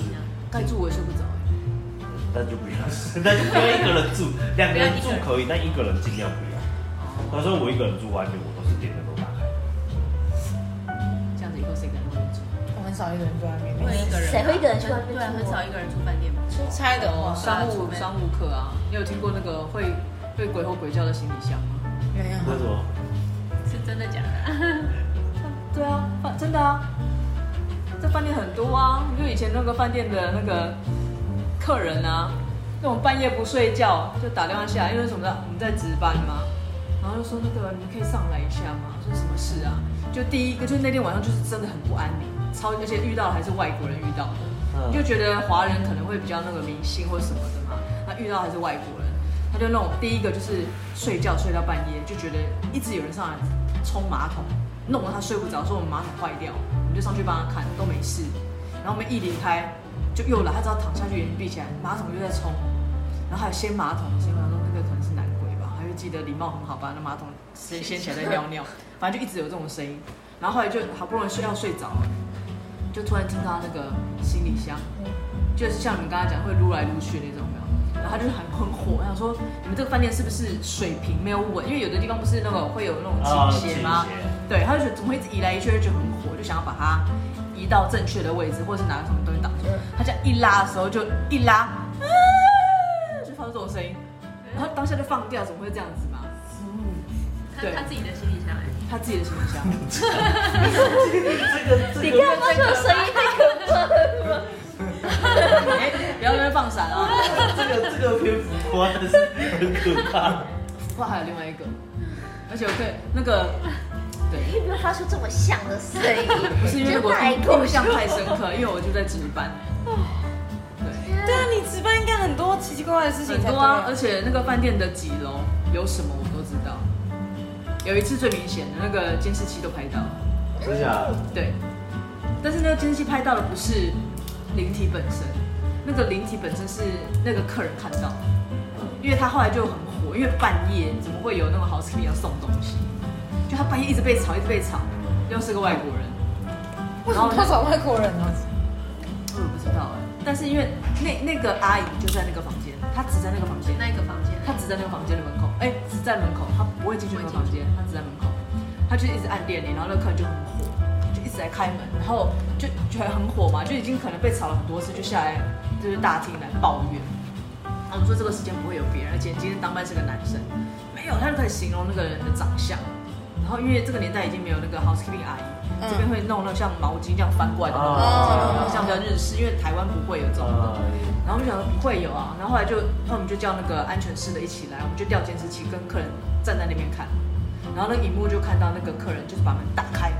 盖住我也睡不着、欸、但就不要，但就不要一个人住，两个人住可以，但一个人尽量不要。他说我一个人住外面，我都是电灯都打开。这样子以后谁敢外面住？我很少一个人住外面，谁会一个人去外面？对，很少一个人住饭店嘛。出差的哦，商务商务客啊，你有听过那个会会鬼吼鬼叫的行李箱吗？没有。为什么？是真的假的？对啊，真的啊，这饭店很多啊，就以前那个饭店的那个客人啊，那种半夜不睡觉就打电话下来，因为什么呢？我们在值班嘛。然后就说那个你可以上来一下吗？说什么事啊？就第一个，就是那天晚上就是真的很不安宁，超而且遇到的还是外国人遇到的，你就觉得华人可能会比较那个迷信或什么的嘛，他遇到还是外国人，他就那种第一个就是睡觉睡到半夜，就觉得一直有人上来冲马桶，弄得他睡不着，说我们马桶坏掉，我们就上去帮他看，都没事。然后我们一离开就又来，他只要躺下去眼睛闭起来，马桶就在冲，然后还有掀马桶，掀马桶那个可能是男。记得礼貌很好，把那马桶先掀起来再尿尿，反正就一直有这种声音。然后后来就好不容易睡要睡着了，就突然听到那个行李箱，就是像你们刚才讲会撸来撸去那种，然后他就是很很火，想说你们这个饭店是不是水平没有稳？因为有的地方不是那个会有那种倾斜吗？对，他就觉得怎么会一直移来移去，就很火，就想要把它移到正确的位置，或者是拿什么东西挡住。他这样一拉的时候就一拉，啊、就发出这种声音。然后当下就放掉，怎么会这样子嘛？嗯，对，他自己的行李箱哎，他自己的行李箱。你看他这个声音太可怕了。哎，不要在那边放闪啊！这个这个蝙蝠花真是很可怕。哇，还有另外一个，而且我可以那个，对，你有没有发出这么像的声音？不是因为我印象太深刻，因为我就在值班。对啊，你值班应该很多奇奇怪怪的事情才对。很多啊，而且那个饭店的几楼有什么我都知道。有一次最明显的那个监视器都拍到了，真的假的？对，但是那个监视器拍到的不是灵体本身，那个灵体本身是那个客人看到的，因为他后来就很火，因为半夜怎么会有那个 housekeeping 要送东西？就他半夜一直被吵，一直被吵，又是个外国人。为什么他找外国人呢？我也不知道哎、欸。但是因为那那个阿姨就在那个房间，她只在那个房间，那一个房间，她只在那个房间的门口，哎、欸，只在门口，她不会进去那个房间，她只在门口，她就一直按电铃，然后那个客人就很火，就一直在开门，然后就觉得很火嘛，就已经可能被吵了很多次，就下来就是大厅来抱怨，然后我们说这个时间不会有别人，而且今天当班是个男生，没有，他就可以形容那个人的长相，然后因为这个年代已经没有那个 housekeeping 阿姨。这边会弄那像毛巾这样翻过来的那种毛巾，像比较日式，因为台湾不会有这种的。然后我们就想说不会有啊，然后后来就，那我们就叫那个安全室的一起来，我们就调监视器跟客人站在那边看，然后那个荧幕就看到那个客人就是把门打开，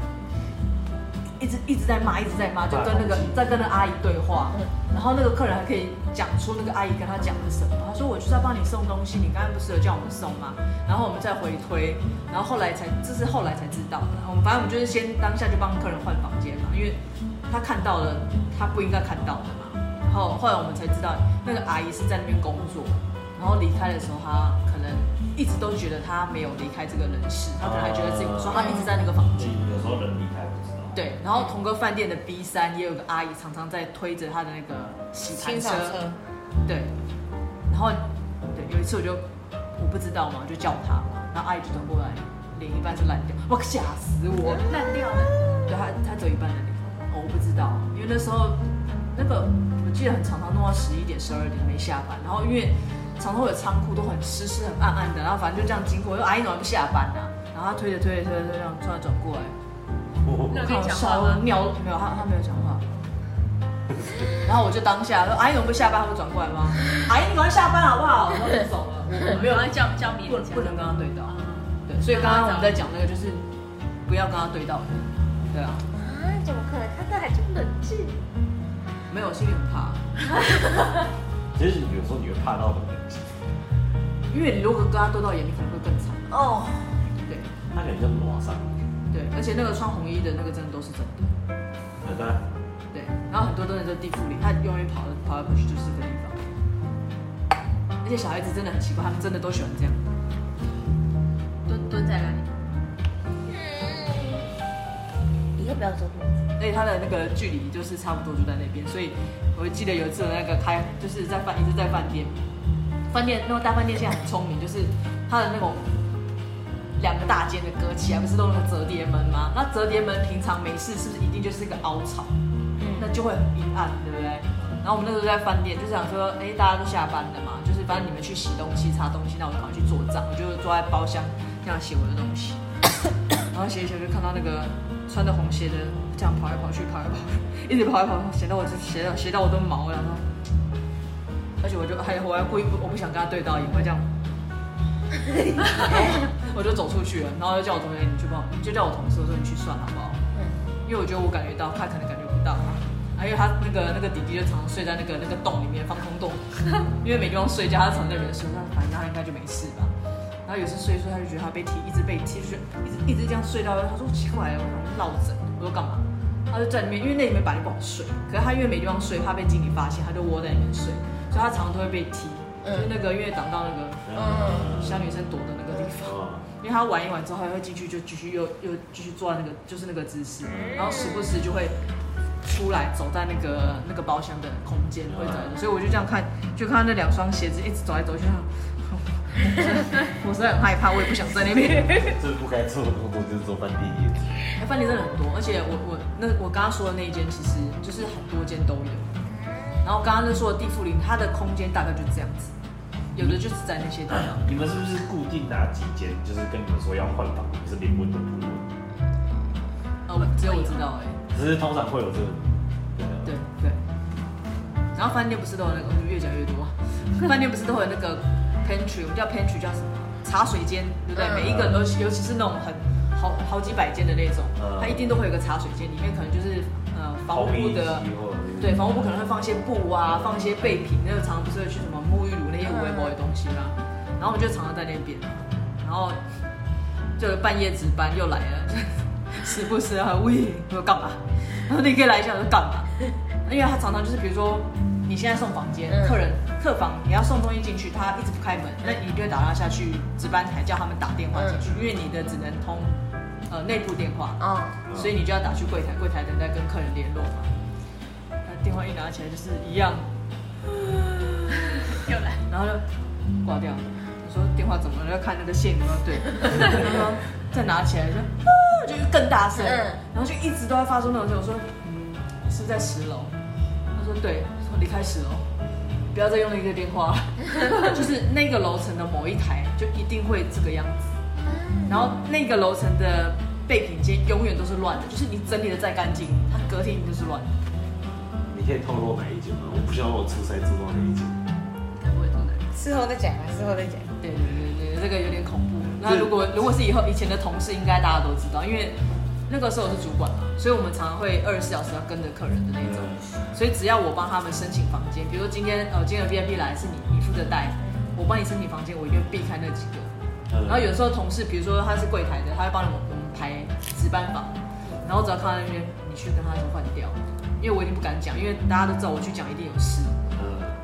一直一直在骂，一直在骂，就跟那个在跟那个阿姨对话。然后那个客人还可以讲出那个阿姨跟他讲的什么。他说：“我就是要帮你送东西，你刚才不是有叫我们送吗？”然后我们再回推，然后后来才这是后来才知道的。我们反正我们就是先当下就帮客人换房间嘛，因为他看到了他不应该看到的嘛。然后后来我们才知道，那个阿姨是在那边工作，然后离开的时候他可能一直都觉得他没有离开这个人世，他可能还觉得自己不说他一直在那个房间。有时候人离开。对，然后同个饭店的 B 三 也有个阿姨，常常在推着她的那个洗盘车，对，然后对有一次我就我不知道嘛，就叫她嘛，然后阿姨就转过来，脸一半是烂掉，我吓死我，烂掉了，对，她她只有一半的脸，哦，我不知道，因为那时候那个我记得很常常弄到十一点、十二点没下班，然后因为常常有仓库都很湿湿、很暗暗的，然后反正就这样经过，说阿姨怎么不下班啊？然后她推着推着推着推着，突然转过来。那跟你讲话吗？尿没有，他他没有讲话。然后我就当下说：“阿姨，我们不下班，他会转过来吗？”阿姨，你赶快下班好不好？然后就走了。我没有叫叫别人，不能跟他对到。对，所以刚刚我们在讲那个，就是不要跟他对到。对啊。啊？怎么可能？他还这么冷静？没有，心里很怕。其实有时候你会怕到很冷静，因为你如果跟他对到眼，你可能会更惨。哦。对。他脸就拉上。对，而且那个穿红衣的那个真的都是真的。对对。对，然后很多都是在地府里，他永远跑跑来跑去就是这个地方。而且小孩子真的很奇怪，他们真的都喜欢这样。蹲蹲在那里。以后不要走路。而且他的那个距离就是差不多就在那边，所以我记得有一次那个开就是在饭一直在饭店，饭店那个大饭店现在很聪明，就是他的那种。两个大间的隔起来，不是都有那个折叠门吗？那折叠门平常没事，是不是一定就是一个凹槽？嗯，那就会很阴暗，对不对？然后我们那时候在饭店，就想说，哎，大家都下班了嘛，就是反正你们去洗东西、擦东西，那我赶快去做账。我就坐在包厢这样写我的东西，然后写一写就看到那个穿着红鞋的这样跑来跑去、跑来跑去，一直跑来跑去，写到我鞋到鞋到我都毛了。然后，而且我就还我还故意不我不想跟他对到眼，会这样。我就走出去了，然后就叫我同学，你去帮我，就叫我同事我说你去算好不好？嗯，因为我觉得我感觉到，他可能感觉不到啊，因为他那个那个弟弟就常常睡在那个那个洞里面，防空洞，因为没地方睡觉，他常在那边睡，他反正他应该就没事吧。然后有一次睡一睡，他就觉得他被踢，一直被踢，就一直一直这样睡到，他说奇怪了，我想落枕，我说干嘛？他就在里面，因为那里面本来就不好睡，可是他因为没地方睡，怕被经理发现，他就窝在里面睡，所以他常常都会被踢。就是那个，因为挡到那个小女生躲的那个地方，因为她玩一玩之后，她会进去就继续又又继续坐在那个就是那个姿势，然后时不时就会出来走在那个那个包厢的空间会走，所以我就这样看，就看到那两双鞋子一直走来走去，我实在很害怕，我也不想在那边。这不该做的工作就是做饭店业务。哎，饭店真的很多，而且我我那我刚刚说的那一间其实就是很多间都有。然后刚刚就说的地缚灵，它的空间大概就这样子，有的就只在那些地方。你们是不是固定哪几间？就是跟你们说要换房，可是连问都不问？哦，只有我知道哎、欸。只是通常会有这个。对对对。然后饭店不是都有那个？我们越讲越多。饭店不是都有那个 pantry？ 我们叫 pantry 叫什么？茶水间，对不对？嗯、每一个尤其尤其是那种很好好几百间的那种，嗯、它一定都会有一个茶水间，里面可能就是呃房屋的。对，房屋部可能会放一些布啊，放一些备品，那个常常不是会去什么沐浴乳那些微波的东西啦、啊。然后我们就常常在那边，然后就半夜值班又来了，时不时还喂，我说干嘛？然后你可以来一下，我说干嘛？因为他常常就是，比如说你现在送房间，客人客房你要送东西进去，他一直不开门，那你就会打他下去值班台叫他们打电话进去，因为你的只能通呃内部电话，哦、所以你就要打去柜台，柜台等待跟客人联络嘛。电话一拿起来就是一样，又来，然后就挂掉。我说电话怎么了？要看那个线有没有对。然后再拿起来就，就更大声，然后就一直都在发出那种声。我说，嗯，是不是在十楼？他说对，说离开十楼，不要再用那个电话了。就是那个楼层的某一台就一定会这个样子，然后那个楼层的备品间永远都是乱的，就是你整理的再干净，它隔天就是乱的。你可以透露哪一间吗？我不希望我出差住到哪一间。我也住哪？事后再讲吧，事后再讲。对对对对，这个有点恐怖。那如果如果是以后以前的同事，应该大家都知道，因为那个时候我是主管嘛，所以我们常常会二十四小时要跟着客人的那种。所以只要我帮他们申请房间，比如说今天呃今天的 V I P 来是你你负责带，我帮你申请房间，我一定避开那几个。然后有时候同事，比如说他是柜台的，他会帮我们排值班房，然后只要看到那边，你去跟他就换掉，因为我一定不敢讲，因为大家都知道我去讲一定有事，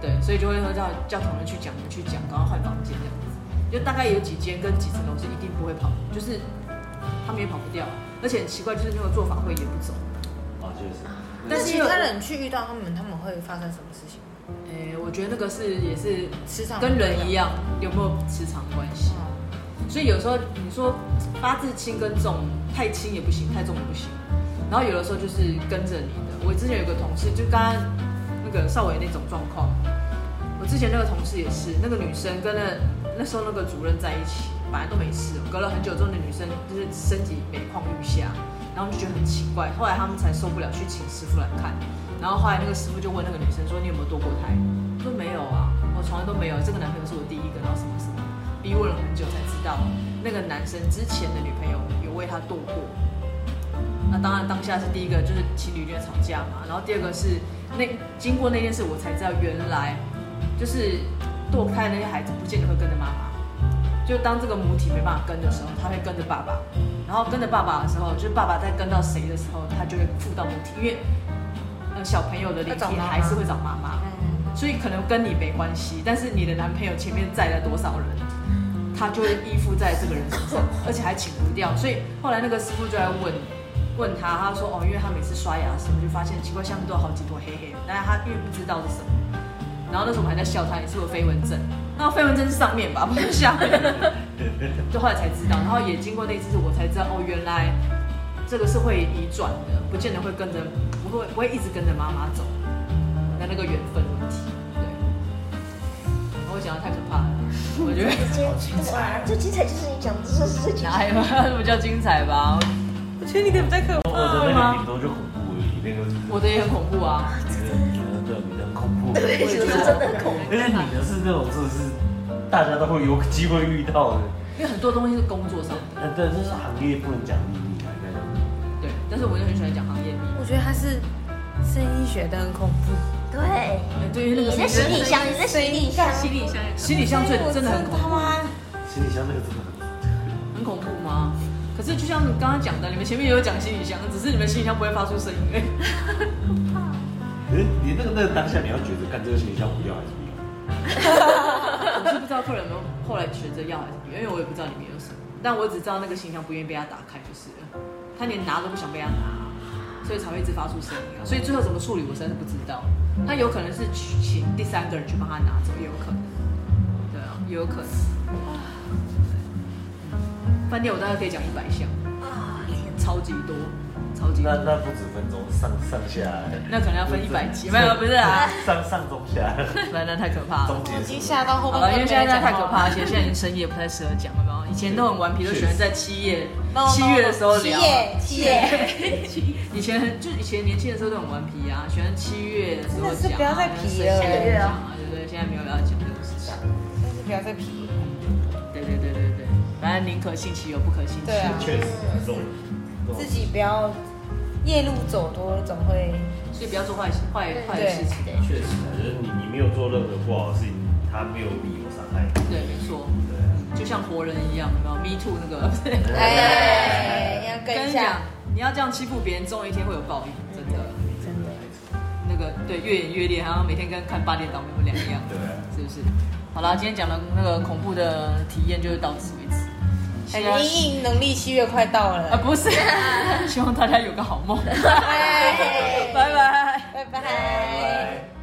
对，所以就会叫叫同事去讲，去讲，然后换房间这样子。就大概有几间跟几层楼是一定不会跑，就是他们也跑不掉，而且很奇怪就是那个做法会也不走。哦，确实。但是跟人去遇到他们，他们会发生什么事情？哎、欸，我觉得那个是也是跟人一样，有没有磁场关系？所以有时候你说八字轻跟重，太轻也不行，太重也不行。然后有的时候就是跟着你的。我之前有个同事，就刚刚那个少伟那种状况，我之前那个同事也是，那个女生跟那那时候那个主任在一起，本来都没事，隔了很久之后，那女生就是身体每况愈下，然后就觉得很奇怪。后来他们才受不了，去请师傅来看。然后后来那个师傅就问那个女生说：“你有没有堕过胎？”我说：“没有啊，我从来都没有。这个男朋友是我第一个，然后什么什么。”逼问了很久才知道，那个男生之前的女朋友有为他堕过。那当然，当下是第一个就是情侣间吵架嘛，然后第二个是那经过那件事，我才知道原来就是堕胎的那些孩子不见得会跟着妈妈，就当这个母体没办法跟的时候，他会跟着爸爸，然后跟着爸爸的时候，就是爸爸在跟到谁的时候，他就会附到母体，因为呃小朋友的灵体还是会找妈妈，所以可能跟你没关系，但是你的男朋友前面载了多少人？他就会依附在这个人身上，而且还请不掉。所以后来那个师傅就来问，问他，他说哦，因为他每次刷牙的时候就发现奇怪，下面都有好几坨黑黑的，但是他因为不知道是什么。然后那时候我们还在笑他，你是有飞蚊症？那飞蚊症是上面吧，不是下面。就后来才知道，然后也经过那次，我才知道哦，原来这个是会移转的，不见得会跟着，不会不会一直跟着妈妈走。那那个缘分问题，对。我讲的太可怕了。我觉得好精彩，最精彩就是你讲的这事情。哪有什么叫精彩吧？我觉得你可不太可怕了吗？我的那个顶多就恐怖而已，那个我的也很恐怖啊。你的对，你的很恐怖，对，我觉得真的很恐怖。因为你的是那种真的是大家都会有机会遇到的，因为很多东西是工作上的。嗯，对，这是行业不能讲秘密啊，那种。对，但是我就很喜欢讲行业秘密。我觉得它是生意学的很恐怖。对，对于那个你在行李箱，你在行李箱，行李箱，行李箱最真的很恐怖。行李箱那个真的很恐怖吗？可是就像你刚刚讲的，你们前面也有讲行李箱，只是你们行李箱不会发出声音而已。好怕。可是你那个那个当下你要觉得，干这个行李箱我要还是不要？我是不知道客人有没有后来选择要还是不要，因为我也不知道里面有什么，但我只知道那个行李箱不愿意被他打开就是了，他连拿都不想被他拿，所以才会一直发出声音啊。所以最后怎么处理，我实在是不知道。那有可能是请第三个人去帮他拿走，也有可能，对啊，也有可能。饭店我大概可以讲一百项，啊，超级多，超级多。那那不止分钟，上上下。那可能要分一百集，没有不是啊，上上中下。那那太可怕了，已经下到后面。好了，因为现在太可怕，而且现在已经深夜不太适合讲了，有没有？以前都很顽皮，都喜欢在七夜、七月的时候聊。七夜，七夜。以前就以前年轻的时候都很顽皮啊，喜欢七月的时候讲，不要再皮了，对不对？现在没有要讲这种事情，但是不要再皮了。对对对对对，反正宁可信其有，不可信其无。确实，自己不要夜路走多，总会，所以不要做坏坏坏事情。确实，就是你你没有做任何不好的事情，他没有理由伤害你。对，没错。就像活人一样，有没有 ？Me too 那个，哎，要跟一下。你要这样欺负别人，总有一天会有报应，真的，真的。那个对，越演越烈，好像每天跟看八点档没有两样，对，是不是？好啦，今天讲的那个恐怖的体验就是到此为止。哎，因应农历七月快到了啊，不是？希望大家有个好梦。拜拜拜拜拜拜。